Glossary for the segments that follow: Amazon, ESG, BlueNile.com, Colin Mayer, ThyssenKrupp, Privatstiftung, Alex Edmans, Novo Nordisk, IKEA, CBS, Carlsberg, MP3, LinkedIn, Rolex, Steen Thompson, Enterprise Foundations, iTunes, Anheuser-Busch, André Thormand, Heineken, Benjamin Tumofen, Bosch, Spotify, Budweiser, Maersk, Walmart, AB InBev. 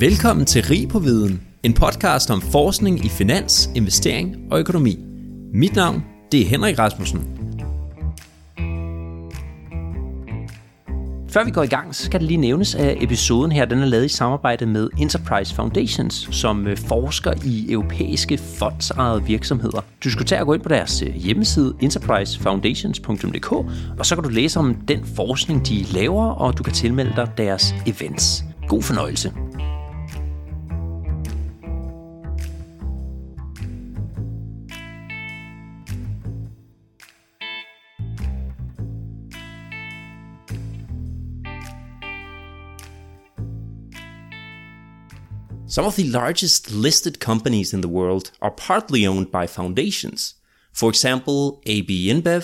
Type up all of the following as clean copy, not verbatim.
Velkommen til Rig på Viden, en podcast om forskning i finans, investering og økonomi. Mit navn, det er Henrik Rasmussen. Før vi går i gang, så skal det lige nævnes, at episoden her, den er lavet i samarbejde med Enterprise Foundations, som forsker i europæiske fondsejede virksomheder. Du skal tage og gå ind på deres hjemmeside, enterprisefoundations.dk, og så kan du læse om den forskning, de laver, og du kan tilmelde dig deres events. God fornøjelse. Some of the largest listed companies in the world are partly owned by foundations. For example, AB InBev,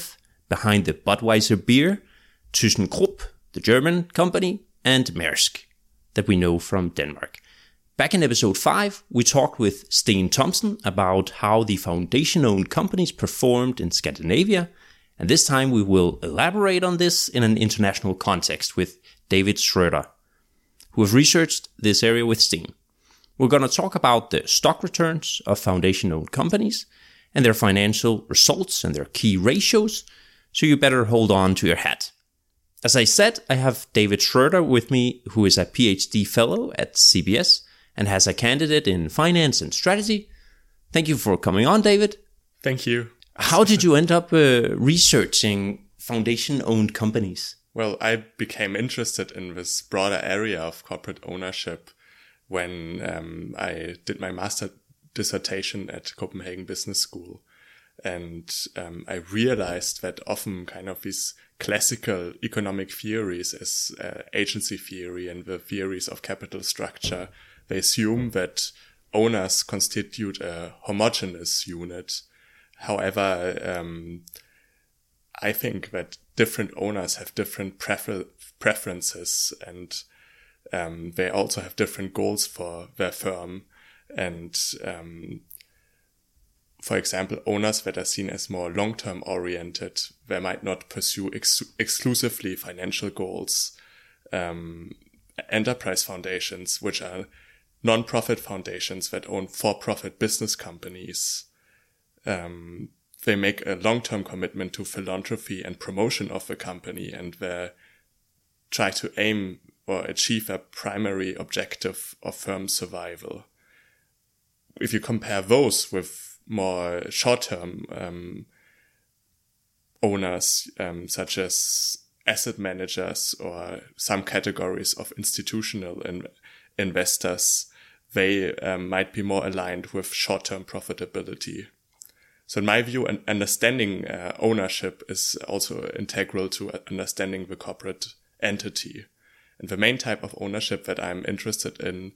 behind the Budweiser beer, ThyssenKrupp, the German company, and Maersk, that we know from Denmark. Back in episode 5, we talked with Steen Thompson about how the foundation-owned companies performed in Scandinavia, and this time we will elaborate on this in an international context with David Schroeder, who have researched this area with Steen. We're going to talk about the stock returns of foundation-owned companies and their financial results and their key ratios, so you better hold on to your hat. As I said, I have David Schroeder with me, who is a PhD fellow at CBS and has a candidate in finance and strategy. Thank you for coming on, David. Thank you. How did you end up researching foundation-owned companies? Well, I became interested in this broader area of corporate ownership when I did my master dissertation at Copenhagen Business School. And I realized that often kind of these classical economic theories as agency theory and the theories of capital structure, they assume that owners constitute a homogeneous unit. However, I think that different owners have different preferences and they also have different goals for their firm. And, for example, owners that are seen as more long-term oriented, they might not pursue exclusively financial goals. Enterprise foundations, which are non-profit foundations that own for-profit business companies, they make a long-term commitment to philanthropy and promotion of the company, and they try to aim or achieve a primary objective of firm survival. If you compare those with more short-term owners, such as asset managers or some categories of institutional investors, they might be more aligned with short-term profitability. So in my view, understanding ownership is also integral to understanding the corporate entity. And the main type of ownership that I'm interested in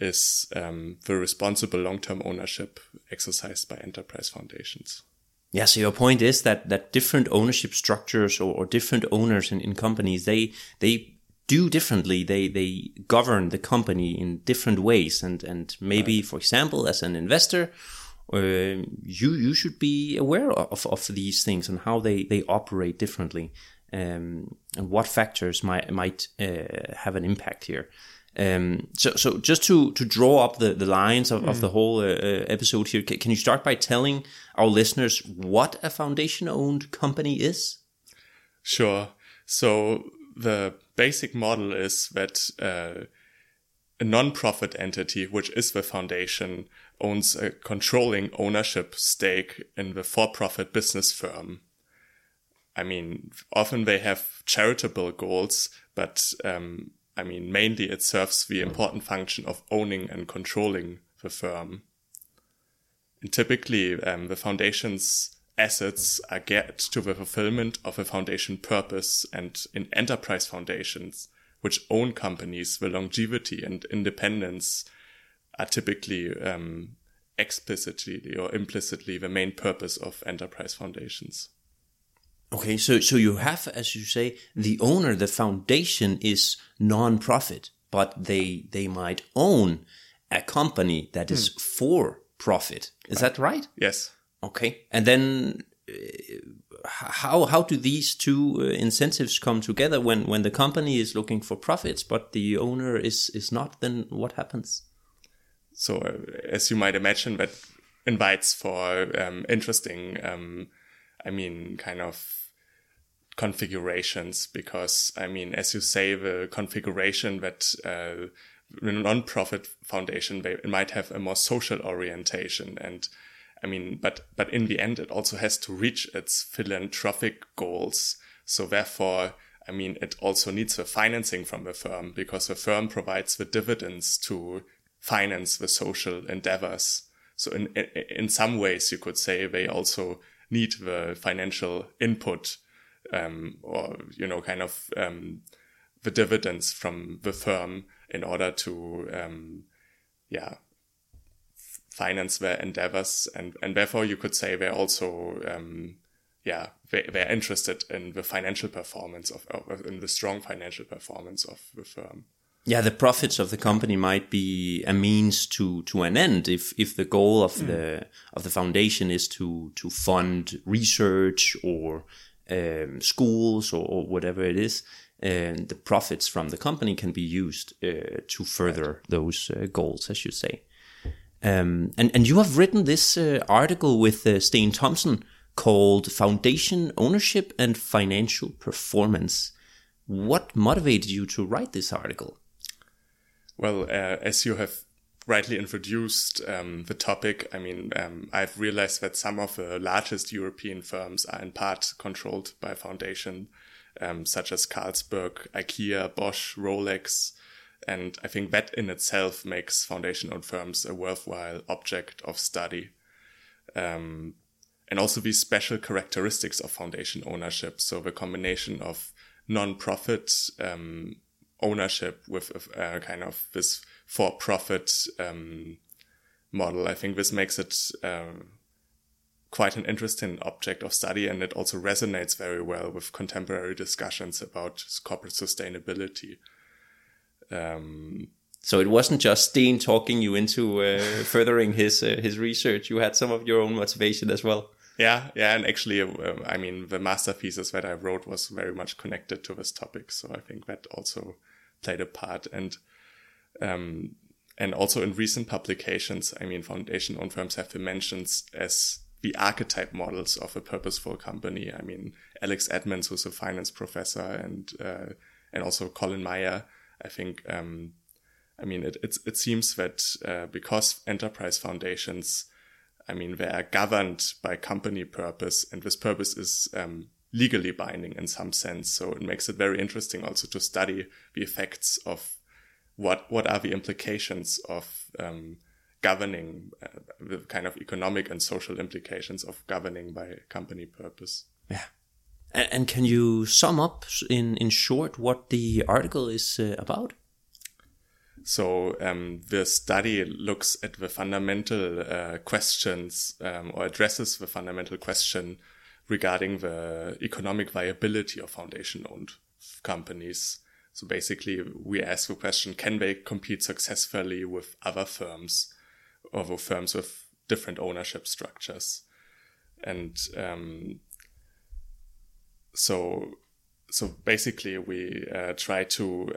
is the responsible long-term ownership exercised by enterprise foundations. Yeah, so your point is that different ownership structures or different owners in companies, they do differently. They govern the company in different ways. And maybe, right, for example, as an investor, you should be aware of these things and how they operate differently. And what factors might have an impact here. So just to draw up the lines of the whole episode here, can you start by telling our listeners what a foundation-owned company is? Sure. So the basic model is that a non-profit entity, which is the foundation, owns a controlling ownership stake in the for-profit business firm. I mean, often they have charitable goals, but mainly it serves the important function of owning and controlling the firm. And typically, the foundation's assets are geared to the fulfillment of a foundation purpose, and in enterprise foundations, which own companies, the longevity and independence are typically explicitly or implicitly the main purpose of enterprise foundations. Okay, so you have, as you say, the owner, the foundation is non-profit, but they might own a company that is for profit. Is that right? Yes. Okay. And then how do these two incentives come together when the company is looking for profits but the owner is not? Then what happens? So as you might imagine, that invites for interesting, kind of configurations, because as you say, the configuration that in a non-profit foundation, they might have a more social orientation, and but in the end, it also has to reach its philanthropic goals. So therefore, it also needs the financing from the firm, because the firm provides the dividends to finance the social endeavors. So in some ways, you could say they also need the financial input, the dividends from the firm in order to, finance their endeavors, and therefore you could say they're also, they're interested in the financial performance in the strong financial performance of the firm. Yeah, the profits of the company might be a means to an end. If the goal of the foundation is to fund research or schools or whatever it is, and the profits from the company can be used to further those goals, as you say. And you have written this article with Steen Thompson called "Foundation Ownership and Financial Performance." What motivated you to write this article? Well, as you have rightly introduced the topic, I've realized that some of the largest European firms are in part controlled by foundation, such as Carlsberg, IKEA, Bosch, Rolex. And I think that in itself makes foundation-owned firms a worthwhile object of study. And also these special characteristics of foundation ownership. So the combination of non-profit ownership with kind of this for-profit model. I think this makes it quite an interesting object of study, and it also resonates very well with contemporary discussions about corporate sustainability. So it wasn't just Steen talking you into furthering his research. You had some of your own motivation as well. Yeah, and actually, the master thesis that I wrote was very much connected to this topic. So I think that also played a part, and also in recent publications, foundation-owned firms have been mentioned as the archetype models of a purposeful company. Alex Edmans, who's a finance professor, and also Colin Mayer. I think, it seems that because enterprise foundations, they are governed by company purpose, and this purpose is legally binding in some sense. So it makes it very interesting also to study the effects of what are the implications of governing, the kind of economic and social implications of governing by company purpose. Yeah. And can you sum up in short what the article is about? So the study looks at the fundamental questions, or addresses the fundamental question regarding the economic viability of foundation-owned companies. So basically, we ask the question, can they compete successfully with other firms or with firms with different ownership structures? And So basically, we try to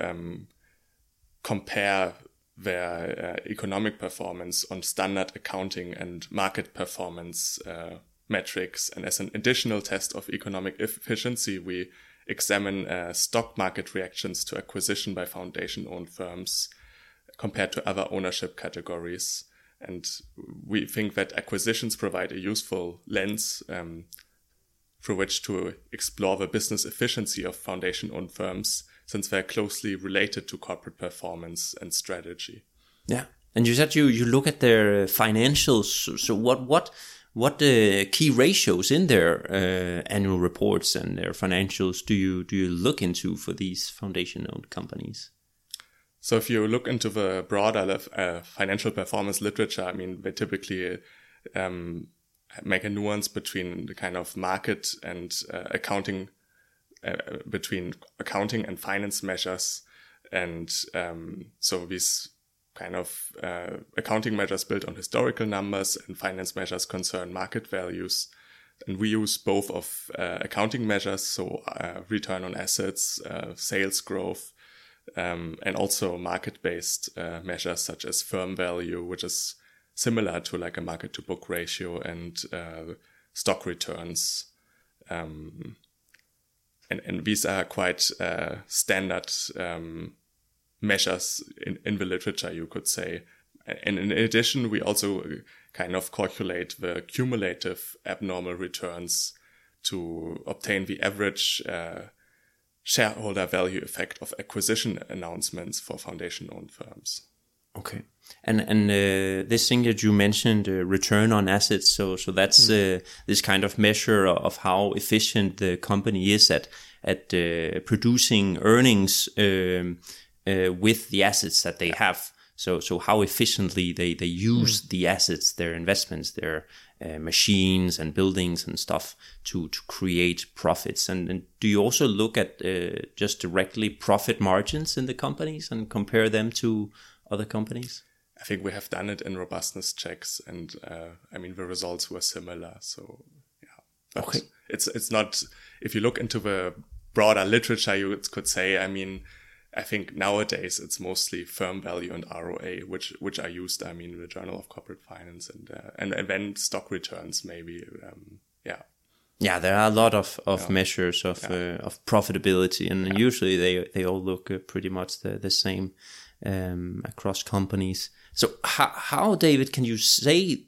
compare their economic performance on standard accounting and market performance metrics. And as an additional test of economic efficiency, we examine stock market reactions to acquisition by foundation-owned firms compared to other ownership categories. And we think that acquisitions provide a useful lens through which to explore the business efficiency of foundation-owned firms, since they're closely related to corporate performance and strategy. Yeah, and you said you look at their financials. So what key ratios in their annual reports and their financials do you look into for these foundation-owned companies? So if you look into the broader financial performance literature, they typically make a nuance between the kind of market and accounting, between accounting and finance measures. And so these kind of accounting measures built on historical numbers, and finance measures concern market values. And we use both of accounting measures, so return on assets, sales growth, and also market-based measures such as firm value, which is similar to like a market-to-book ratio, and stock returns. And these are quite standard measures in the literature, you could say. And in addition, we also kind of calculate the cumulative abnormal returns to obtain the average shareholder value effect of acquisition announcements for foundation-owned firms. Okay. And this thing that you mentioned, return on assets, so that's this kind of measure of how efficient the company is at producing earnings with the assets that they have. So how efficiently they use the assets, their investments, their machines and buildings and stuff to create profits. And do you also look at just directly profit margins in the companies and compare them to other companies? I think we have done it in robustness checks, and the results were similar. So yeah, okay. It's not, if you look into the broader literature, you could say, I think nowadays it's mostly firm value and ROA, which are used, in the Journal of Corporate Finance, and then stock returns maybe, Yeah, there are a lot of measures of profitability, and usually they all look pretty much the same across companies. So how, David, can you say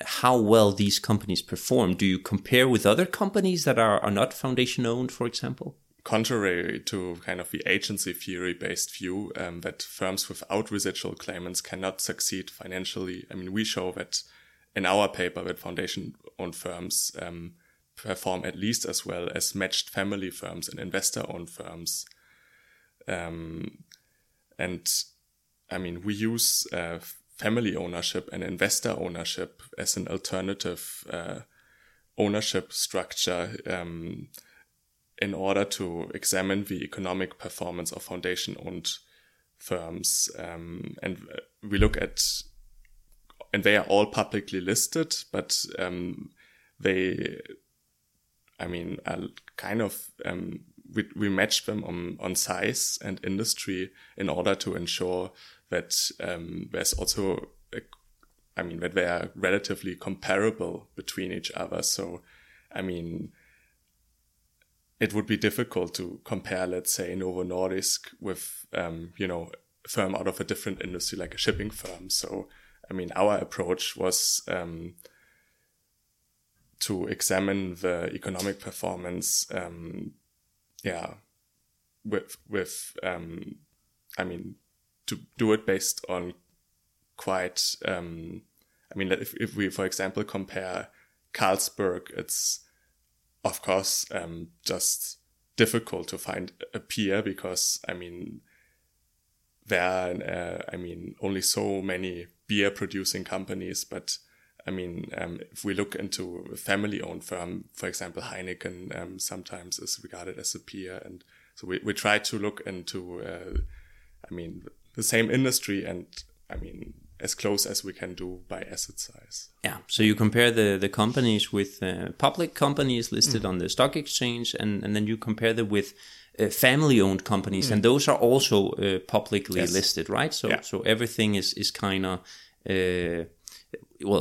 how well these companies perform? Do you compare with other companies that are not foundation-owned, for example? Contrary to kind of the agency theory-based view that firms without residual claimants cannot succeed financially, we show that in our paper that foundation-owned firms perform at least as well as matched family firms and investor-owned firms. We use family ownership and investor ownership as an alternative ownership structure in order to examine the economic performance of foundation-owned firms. And we look at, and they are all publicly listed, but are kind of, we match them on size and industry in order to ensure that there's also, that they are relatively comparable between each other. So, it would be difficult to compare, let's say, Novo Nordisk with, a firm out of a different industry, like a shipping firm. So, our approach was to examine the economic performance, to do it based on quite, if we, for example, compare Carlsberg, it's, of course, just difficult to find a peer because, there are, only so many beer-producing companies. But, if we look into a family-owned firm, for example, Heineken sometimes is regarded as a peer. And so we try to look into, the same industry and, as close as we can do by asset size. Yeah, so you compare the companies with public companies listed on the stock exchange, and then you compare them with family-owned companies, and those are also publicly listed, right? So so everything is kind of,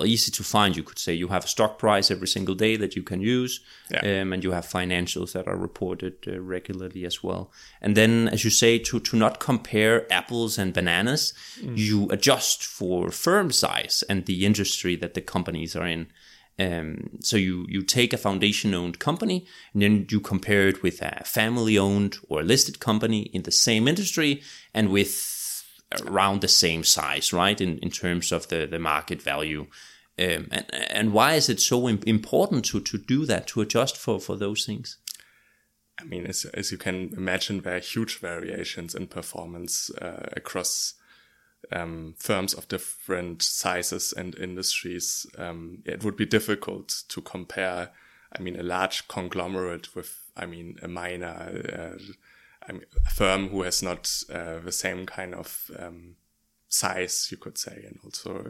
easy to find, you could say. You have a stock price every single day that you can use, and you have financials that are reported regularly as well. And then, as you say, to not compare apples and bananas, you adjust for firm size and the industry that the companies are in. So you take a foundation-owned company, and then you compare it with a family-owned or listed company in the same industry and with around the same size, right? In terms of the market value. And why is it so important to do that, to adjust for those things? As you can imagine, there are huge variations in performance across firms of different sizes and industries. It would be difficult to compare, a large conglomerate with, a minor a firm who has not the same kind of size, you could say, and also,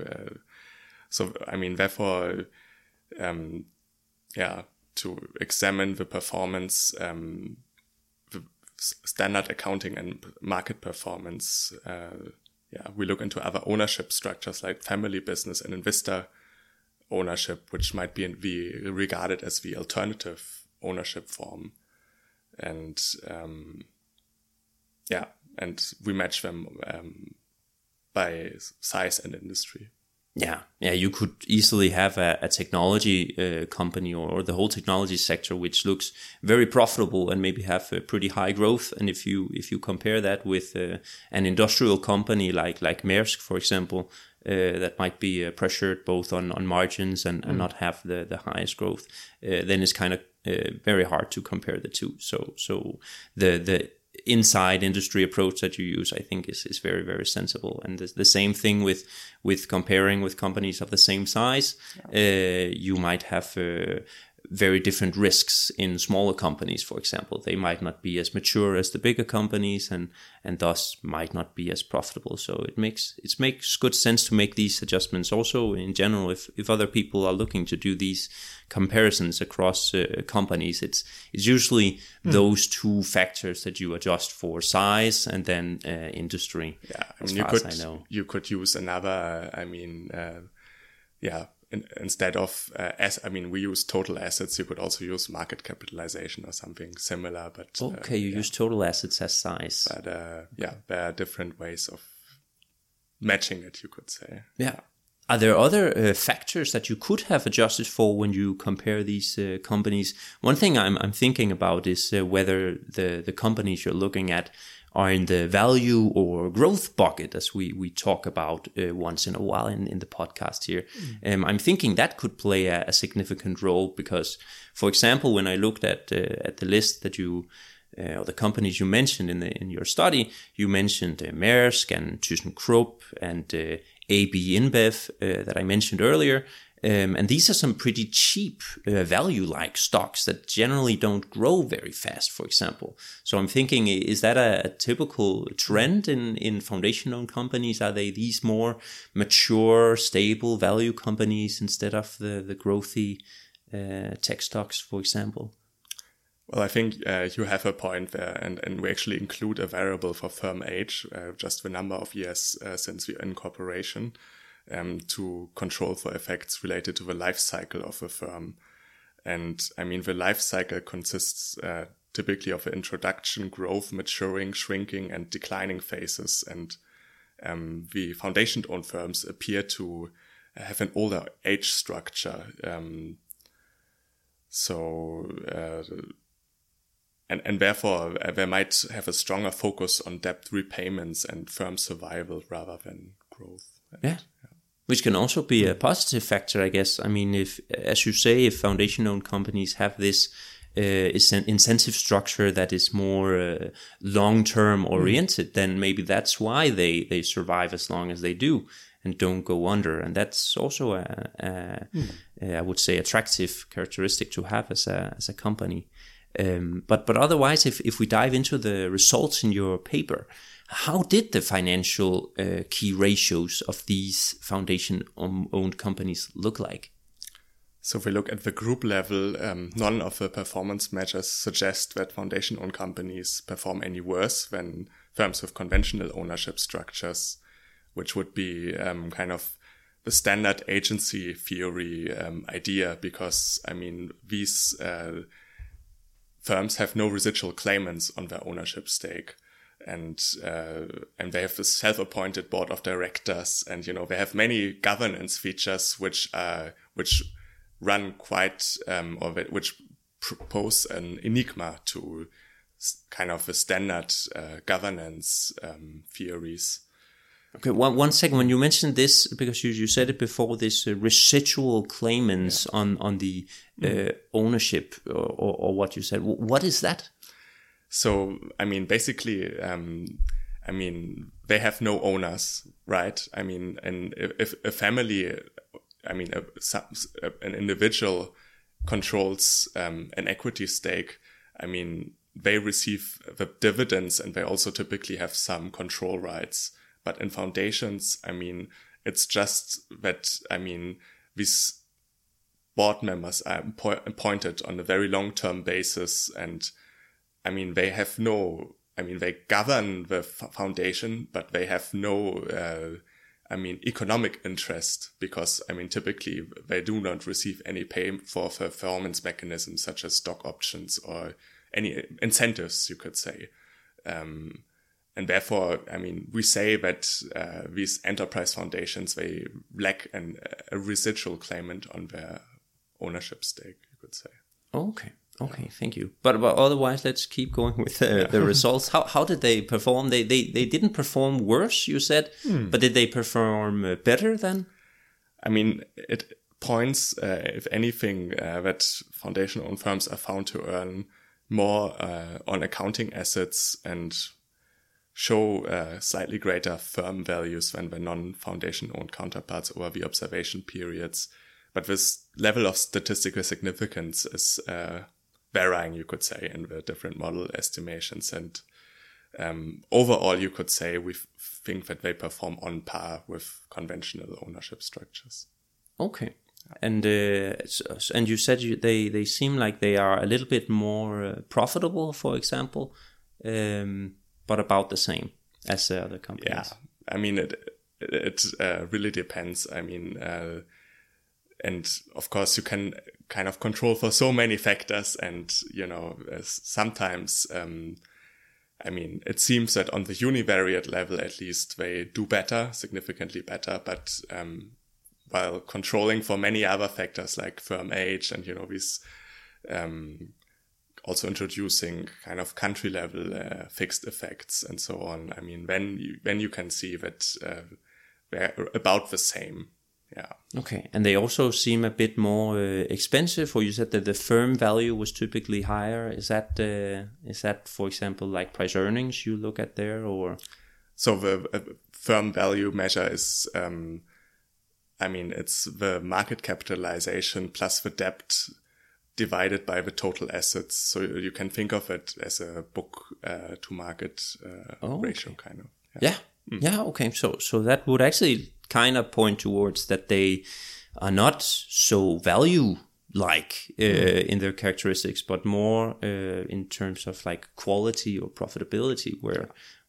therefore, to examine the performance, the standard accounting and market performance. We look into other ownership structures like family business and investor ownership, which might be regarded as the alternative ownership form. And we match them by size and industry. Yeah, you could easily have a technology company or the whole technology sector, which looks very profitable and maybe have a pretty high growth. And if you compare that with an industrial company like Maersk, for example, that might be pressured both on margins and not have the highest growth, then it's kind of very hard to compare the two. So the inside industry approach that you use, I think, is very, very sensible. And the same thing with comparing with companies of the same size. You might have very different risks in smaller companies, for example. They might not be as mature as the bigger companies and thus might not be as profitable. So it makes good sense to make these adjustments also in general. If other people are looking to do these comparisons across companies, it's usually those two factors that you adjust for: size and then industry. Yeah, I mean, you could use another. Instead of we use total assets. You could also use market capitalization or something similar. But use total assets as size. But there are different ways of matching it, you could say. Yeah. Are there other factors that you could have adjusted for when you compare these companies? One thing I'm thinking about is whether the companies you're looking at are in the value or growth bucket, as we talk about once in a while in the podcast here. I'm thinking that could play a significant role because, for example, when I looked at the list that you or the companies you mentioned in your study, you mentioned Maersk and ThyssenKrupp and AB InBev that I mentioned earlier. And these are some pretty cheap value-like stocks that generally don't grow very fast, for example. So I'm thinking, is that a typical trend in foundation-owned companies? Are they these more mature, stable value companies instead of the growthy tech stocks, for example? Well, I think you have a point there. And we actually include a variable for firm age, just the number of years since the incorporation. To control for effects related to the life cycle of a firm. And I mean, the life cycle consists typically of introduction, growth, maturing, shrinking, and declining phases. And the foundation-owned firms appear to have an older age structure. And therefore, they might have a stronger focus on debt repayments and firm survival rather than growth. Yeah. Which can also be a positive factor, I guess. I mean, if foundation-owned companies have this incentive structure that is more long-term oriented, then maybe that's why they survive as long as they do and don't go under. And that's also I would say, attractive characteristic to have as a company. But otherwise, if we dive into the results in your paper, how did the financial key ratios of these foundation-owned companies look like? So if we look at the group level, none of the performance measures suggest that foundation-owned companies perform any worse than firms with conventional ownership structures, which would be kind of the standard agency theory idea, because, I mean, these firms have no residual claimants on their ownership stake. And they have a self-appointed board of directors, and they have many governance features which run quite which propose an enigma to kind of the standard governance theories. Okay, one second. When you mentioned this, because you said it before, this residual claimants on the ownership or what you said. What is that? So, I mean, basically, they have no owners, right? I mean, and if a family, an individual controls an equity stake, I mean, they receive the dividends and they also typically have some control rights. But in foundations, I mean, it's just that, I mean, these board members are appointed on a very long-term basis. And I mean, they have no, I mean, they govern the foundation, but they have no, economic interest, because, I mean, typically they do not receive any pay for performance mechanisms such as stock options or any incentives, you could say. And therefore, I mean, we say that these enterprise foundations, they lack a residual claimant on their ownership stake, you could say. Okay, yeah. Thank you. But otherwise, let's keep going with the results. How did they perform? They didn't perform worse, you said, but did they perform better then? I mean, it points, if anything, that foundation-owned firms are found to earn more on accounting assets and show slightly greater firm values than the non-foundation-owned counterparts over the observation periods. But this level of statistical significance is varying, you could say, in the different model estimations. And overall, you could say we think that they perform on par with conventional ownership structures. Okay. And you said they seem like they are a little bit more profitable, for example, but about the same as the other companies. Yeah, I mean, it really depends. I mean, and of course you can kind of control for so many factors, and, you know, sometimes, I mean, it seems that on the univariate level, at least, they do better, significantly better, but while controlling for many other factors like firm age and, you know, these... also introducing kind of country-level fixed effects and so on. I mean, when you can see that they're about the same, yeah. Okay, and they also seem a bit more expensive. Or you said that the firm value was typically higher. Is that for example, like price earnings you look at there, or? So the firm value measure is, it's the market capitalization plus the debt divided by the total assets. So you can think of it as a book-to-market ratio, okay. Kind of. Yeah. Yeah. Mm. Yeah, okay. So that would actually kind of point towards that they are not so value-like in their characteristics, but more in terms of like quality or profitability,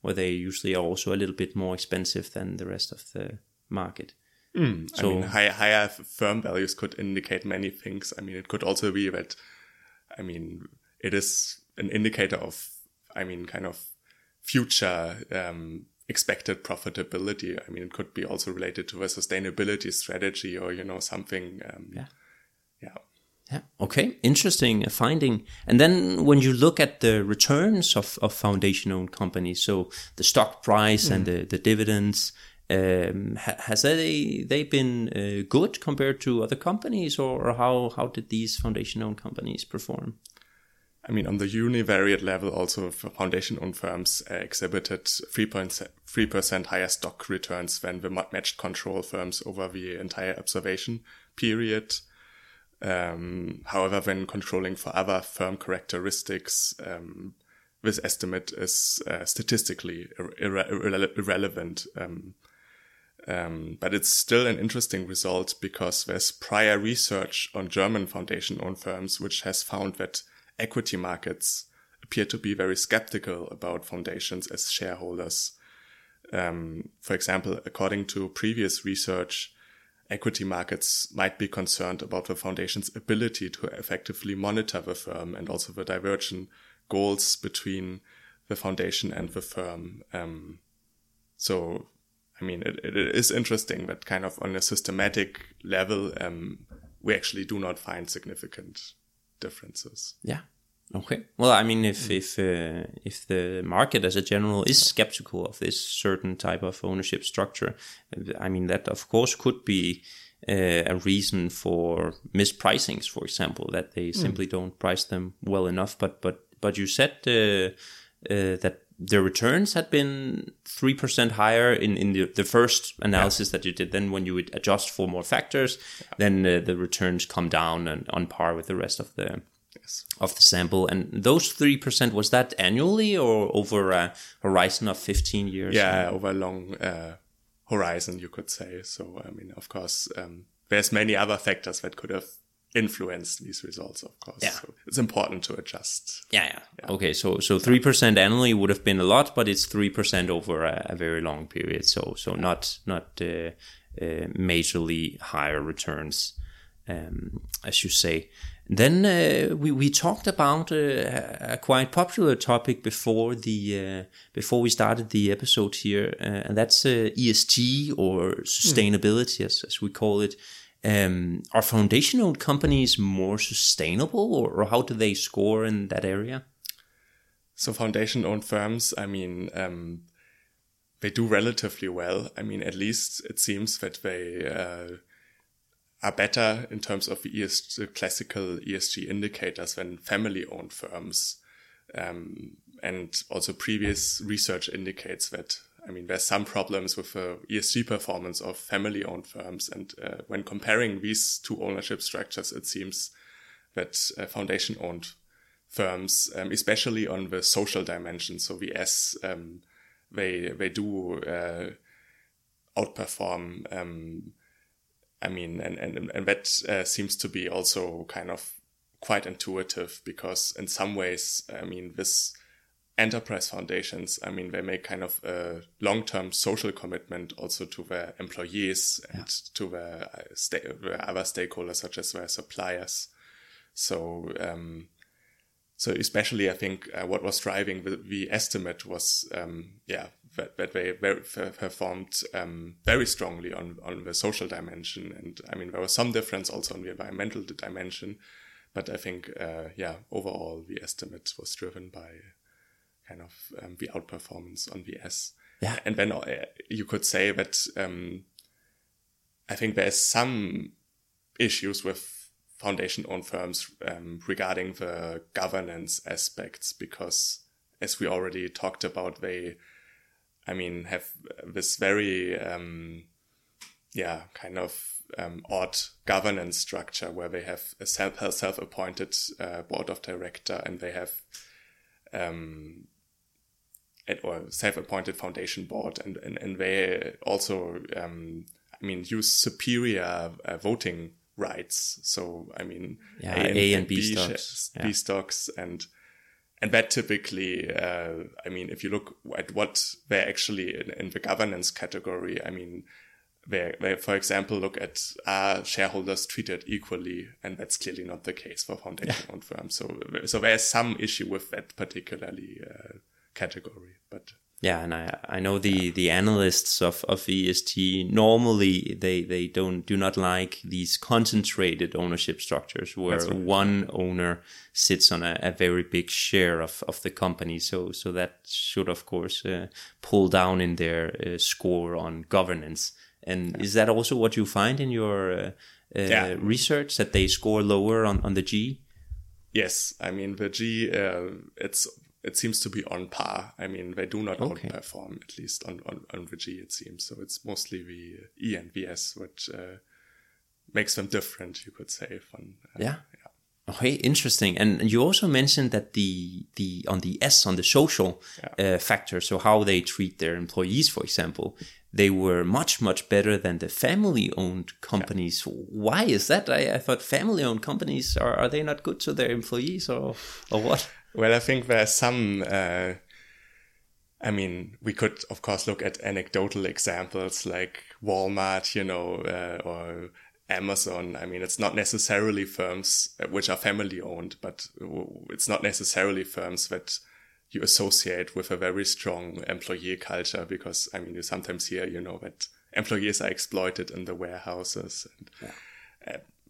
where they usually are also a little bit more expensive than the rest of the market. Mm. So, I mean, higher firm values could indicate many things. I mean, it could also be that, I mean, it is an indicator of, I mean, kind of future expected profitability. I mean, it could be also related to a sustainability strategy or, you know, something. Yeah. Okay. Interesting finding. And then when you look at the returns of foundation-owned companies, so the stock price and the dividends, has they been good compared to other companies, or how did these foundation-owned companies perform? I mean, on the univariate level, also foundation-owned firms exhibited 3.3% higher stock returns than the matched control firms over the entire observation period. However, when controlling for other firm characteristics, this estimate is statistically irrelevant. But it's still an interesting result, because there's prior research on German foundation-owned firms which has found that equity markets appear to be very skeptical about foundations as shareholders. For example, according to previous research, equity markets might be concerned about the foundation's ability to effectively monitor the firm, and also the divergent goals between the foundation and the firm. So... I mean, it is interesting that kind of on a systematic level, we actually do not find significant differences. Yeah. Okay. Well, I mean, if the market as a general is skeptical of this certain type of ownership structure, I mean, that of course could be a reason for mispricings, for example, that they simply don't price them well enough. But you said that their returns had been 3% higher in the first analysis that you did. Then when you would adjust for more factors, then the returns come down and on par with the rest of the sample. And those 3%, was that annually or over a horizon of 15 years? Yeah, over a long horizon, you could say. So, I mean, of course, there's many other factors that could have influence these results, of course. Yeah. So it's important to adjust. Yeah. Okay, so 3% annually would have been a lot, but it's 3% over a very long period. So not majorly higher returns, as you say. Then we talked about a quite popular topic before we started the episode here, and that's ESG or sustainability, as we call it. Are foundation-owned companies more sustainable, or how do they score in that area? So foundation-owned firms, they do relatively well. I mean, at least it seems that they are better in terms of the classical ESG indicators than family-owned firms. And also previous research indicates that, there's some problems with the ESG performance of family-owned firms. And when comparing these two ownership structures, it seems that foundation-owned firms, especially on the social dimension, so the S, they do outperform. And that seems to be also kind of quite intuitive, because in some ways, this enterprise foundations, they make kind of a long-term social commitment also to their employees and to their other stakeholders, such as their suppliers. So especially, I think what was driving the estimate was, that they performed very strongly on the social dimension. And there was some difference also on the environmental dimension. But I think, overall, the estimate was driven by kind of the outperformance on the S. Yeah. And then you could say that I think there's some issues with foundation-owned firms regarding the governance aspects, because, as we already talked about, they, have this very, odd governance structure where they have a self-appointed board of director, and they have or self-appointed foundation board, and they also, use superior voting rights. So A and B stocks, B stocks, and that typically, if you look at what they're actually in the governance category, they for example look at, are shareholders treated equally, and that's clearly not the case for foundation-owned firms. So there's some issue with that particularly category, but. Yeah, and I know the analysts of ESG normally they do not like these concentrated ownership structures where one owner sits on a very big share of the company. So that should of course pull down in their score on governance. And is that also what you find in your research, that they score lower on the G? Yes, the G It seems to be on par. They do not outperform, at least on the G, it seems. So it's mostly the E and the S, which makes them different, you could say. Okay, interesting. And you also mentioned that the on the S, on the social factor, so how they treat their employees, for example, they were much, much better than the family-owned companies. Yeah. Why is that? I thought family-owned companies, are they not good to their employees or what? Well, I think there are some, we could, of course, look at anecdotal examples like Walmart, or Amazon. It's not necessarily firms which are family-owned, but it's not necessarily firms that you associate with a very strong employee culture, because, you sometimes hear, that employees are exploited in the warehouses.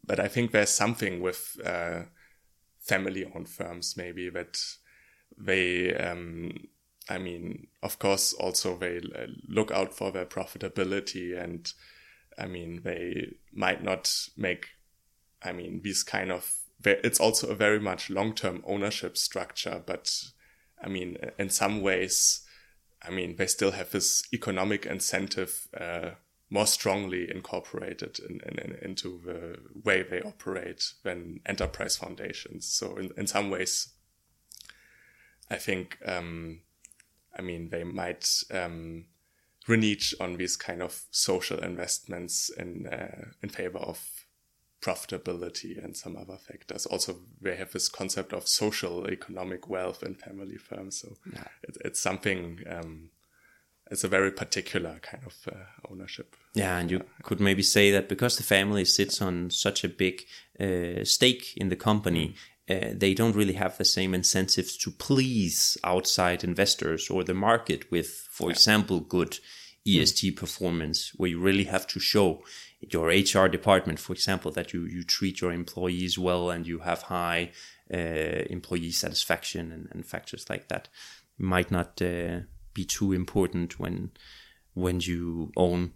But I think there's something with family-owned firms, maybe, that they, of course, also they look out for their profitability, and, they might not make, these kind of, it's also a very much long-term ownership structure, but, in some ways, they still have this economic incentive more strongly incorporated into the way they operate than enterprise foundations. So in some ways, I think, they might renege on these kind of social investments in favor of profitability and some other factors. Also, we have this concept of social economic wealth in family firms. So yeah. It's something, it's a very particular kind of ownership. Yeah, and you could maybe say that because the family sits on such a big stake in the company, they don't really have the same incentives to please outside investors or the market with, for example, good ESG performance, where you really have to show your HR department, for example, that you treat your employees well and you have high employee satisfaction and factors like that. Might not be too important when you own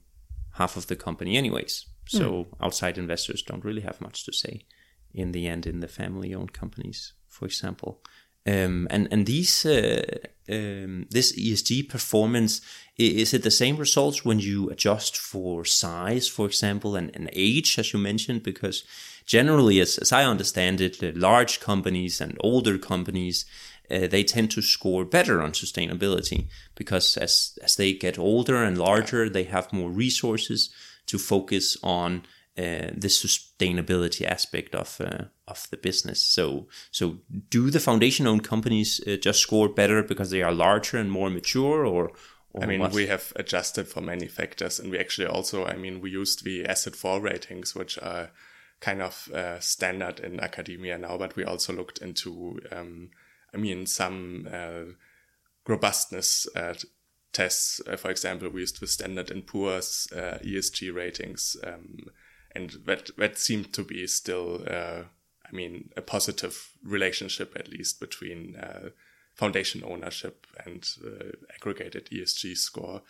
half of the company anyways. So outside investors don't really have much to say in the end in the family-owned companies, for example. And these this ESG performance, is it the same results when you adjust for size, for example, and age, as you mentioned? Because generally, as I understand it, the large companies and older companies, they tend to score better on sustainability because as they get older and larger, they have more resources to focus on the sustainability aspect of the business. So do the foundation-owned companies just score better because they are larger and more mature, or I mean, what? We have adjusted for many factors, and we actually also, I mean, we used the Asset 4 ratings, which are kind of standard in academia now, but we also looked into, some robustness tests. For example, we used the Standard & Poor's ESG ratings, and that seemed to be still, a positive relationship, at least, between foundation ownership and aggregated ESG score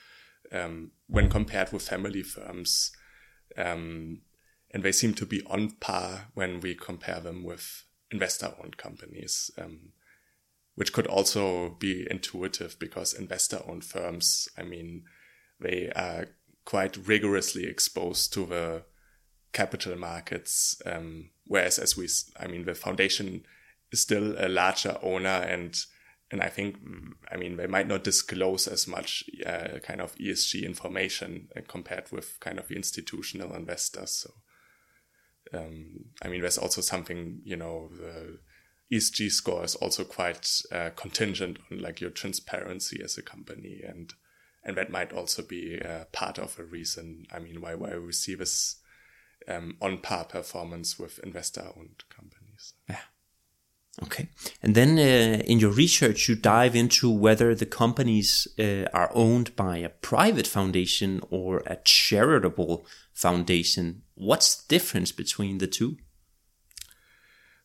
when compared with family firms. And they seem to be on par when we compare them with investor-owned companies, which could also be intuitive because investor-owned firms, they are quite rigorously exposed to the capital markets, whereas the foundation is still a larger owner, and I think they might not disclose as much kind of ESG information compared with kind of the institutional investors. So there's also something, the ESG score is also quite contingent on like your transparency as a company, and that might also be part of a reason why we see this on par performance with investor-owned companies. Yeah. Okay. And then in your research, you dive into whether the companies are owned by a private foundation or a charitable foundation. What's the difference between the two?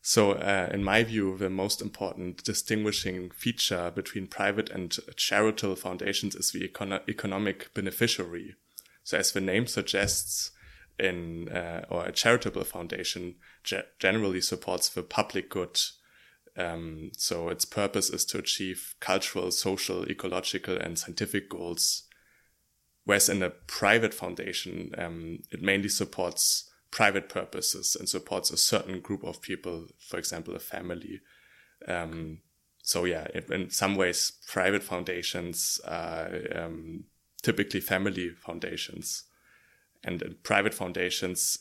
So in my view, the most important distinguishing feature between private and charitable foundations is the economic beneficiary. So as the name suggests, a charitable foundation generally supports the public good. So its purpose is to achieve cultural, social, ecological, and scientific goals. Whereas in a private foundation, it mainly supports private purposes and supports a certain group of people, for example, a family. In some ways, private foundations are typically family foundations. And private foundations,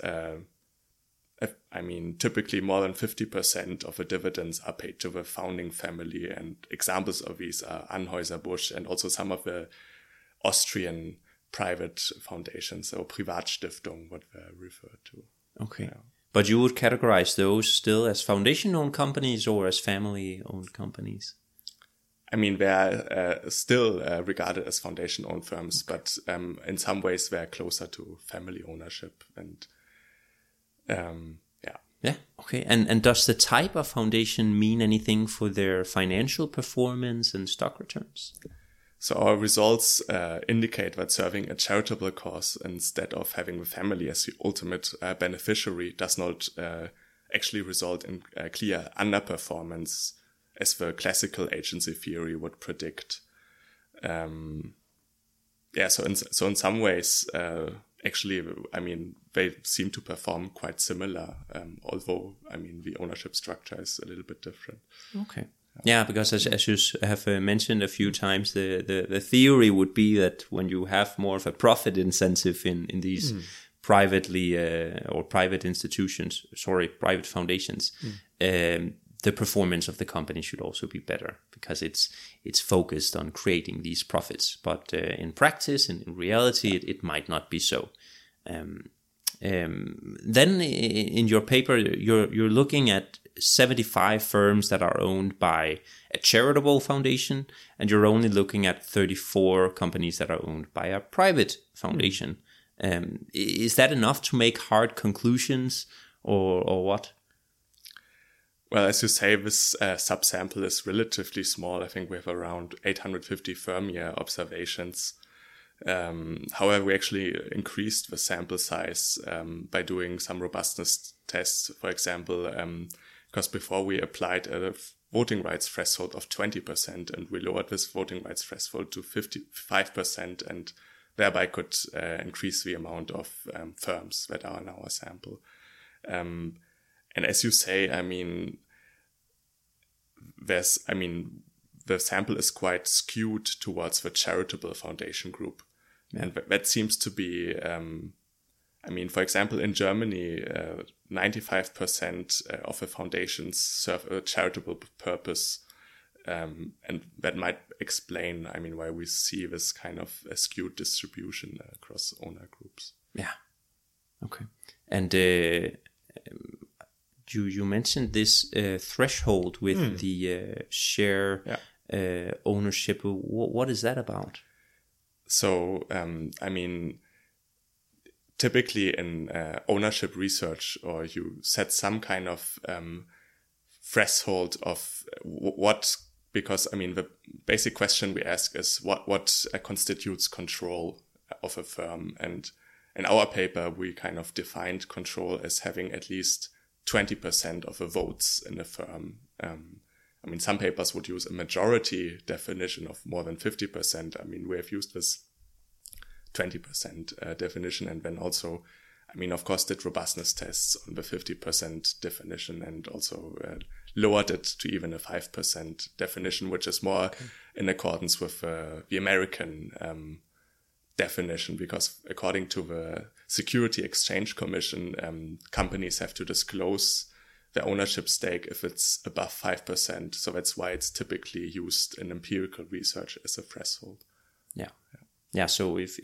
typically more than 50% of the dividends are paid to the founding family. And examples of these are Anheuser-Busch and also some of the Austrian private foundations, or Privatstiftung, what they're referred to. Okay. Yeah. But you would categorize those still as foundation-owned companies or as family-owned companies? They are still regarded as foundation-owned firms, but in some ways they are closer to family ownership. And yeah, okay. And does the type of foundation mean anything for their financial performance and stock returns? So our results indicate that serving a charitable cause instead of having the family as the ultimate beneficiary does not actually result in clear underperformance, as the classical agency theory would predict. So in some ways, they seem to perform quite similar, although, the ownership structure is a little bit different. Okay. Yeah, because as you have mentioned a few times, the theory would be that when you have more of a profit incentive in these private foundations, the performance of the company should also be better, because it's focused on creating these profits. But in practice, in reality, it might not be so. Then in your paper, you're looking at 75 firms that are owned by a charitable foundation, and you're only looking at 34 companies that are owned by a private foundation. Is that enough to make hard conclusions, or what? Well, as you say, this subsample is relatively small. I think we have around 850 firm year observations. However, we actually increased the sample size by doing some robustness tests, for example, because before we applied a voting rights threshold of 20%, and we lowered this voting rights threshold to 55%, and thereby could increase the amount of firms that are in our sample. And as you say, the sample is quite skewed towards the charitable foundation group. Yeah. And that seems to be, for example, in Germany, 95% of the foundations serve a charitable purpose. And that might explain, why we see this kind of a skewed distribution across owner groups. Yeah. Okay. And you mentioned this threshold with the share ownership. What is that about? So, typically in ownership research, or you set some kind of threshold of what, because the basic question we ask is what constitutes control of a firm. And in our paper, we kind of defined control as having at least 20% of the votes in a firm. Some papers would use a majority definition of more than 50%. We have used this 20% definition, and then also, of course, did robustness tests on the 50% definition, and also lowered it to even a 5% definition, which is more in accordance with the American definition, because according to the Security Exchange Commission, companies have to disclose their ownership stake if it's above 5%. So that's why it's typically used in empirical research as a threshold. Yeah. So if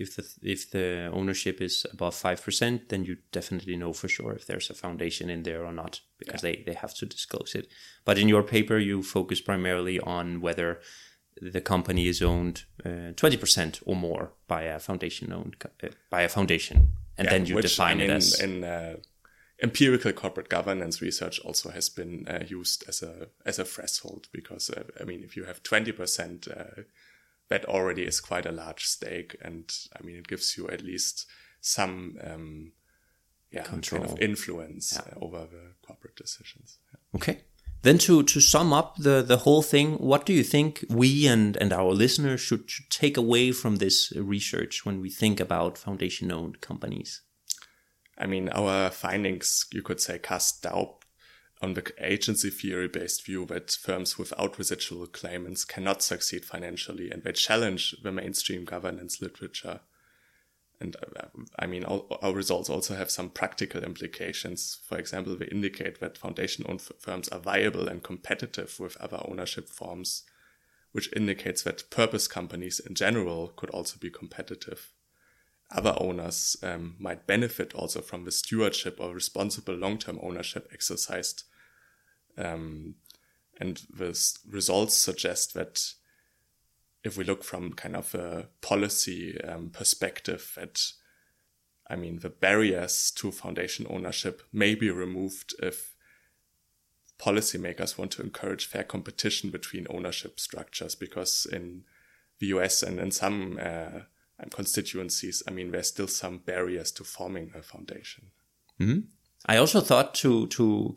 the ownership is above 5%, then you definitely know for sure if there's a foundation in there or not, because they have to disclose it. But in your paper, you focus primarily on whether the company is owned 20% or more by a foundation and then you define it as. In empirical corporate governance research, also has been used as a threshold, because if you have 20%, that already is quite a large stake, and it gives you at least some control, kind of influence over the corporate decisions. Yeah. Okay. Then to sum up the whole thing, what do you think we and our listeners should take away from this research when we think about foundation-owned companies? Our findings, you could say, cast doubt on the agency theory-based view that firms without residual claimants cannot succeed financially, and they challenge the mainstream governance literature. And our results also have some practical implications. For example, they indicate that foundation-owned firms are viable and competitive with other ownership forms, which indicates that purpose companies in general could also be competitive. Other owners might benefit also from the stewardship or responsible long-term ownership exercised. And the results suggest that if we look from kind of a policy perspective, that the barriers to foundation ownership may be removed if policymakers want to encourage fair competition between ownership structures, because in the US and in some constituencies, there's still some barriers to forming a foundation. Mm-hmm. I also thought to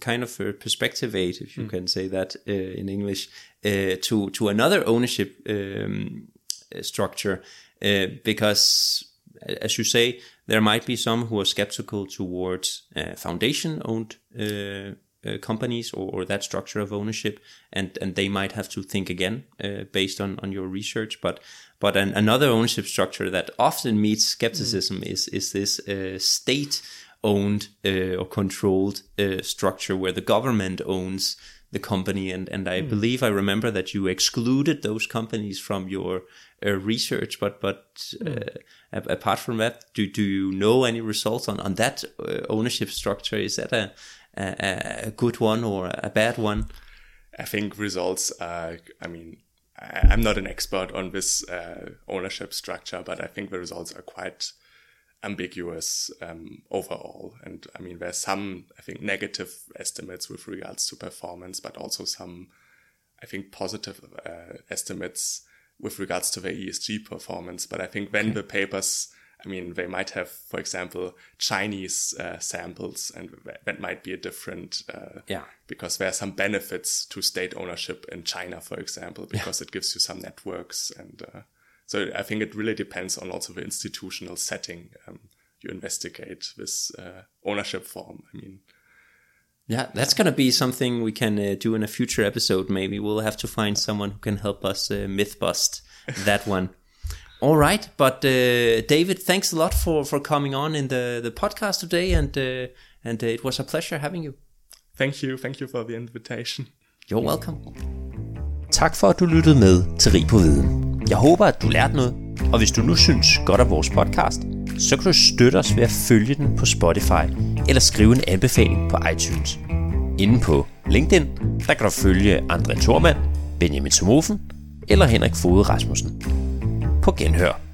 kind of perspectivate, if you can say that in English, to another ownership structure, because, as you say, there might be some who are skeptical towards foundation-owned companies or that structure of ownership, and they might have to think again based on your research. But another ownership structure that often meets skepticism is this state-owned or controlled structure where the government owns the company. And I believe I remember that you excluded those companies from your research. Apart from that, do you know any results on that ownership structure? Is that a good one or a bad one? I think results are, I'm not an expert on this ownership structure, but I think the results are quite ambiguous overall. And there's some, negative estimates with regards to performance, but also some, positive estimates with regards to their ESG performance. But I think when the papers... they might have, for example, Chinese samples, and that might be a different, because there are some benefits to state ownership in China, for example, because it gives you some networks. And so I think it really depends on also the institutional setting you investigate this ownership form. Yeah, that's going to be something we can do in a future episode. Maybe we'll have to find someone who can help us myth bust that one. All right, but David, thanks a lot for coming on in the podcast today, and it was a pleasure having you. Thank you for the invitation. You're welcome. Tak for at du lyttede med til Rig på Viden. Jeg håber, at du lærte noget, og hvis du nu synes godt om vores podcast, så kan du støtte os ved at følge den på Spotify eller skrive en anbefaling på iTunes. Inde på LinkedIn, der kan du følge André Thormand, Benjamin Tumofen eller Henrik Fode Rasmussen. På genhør.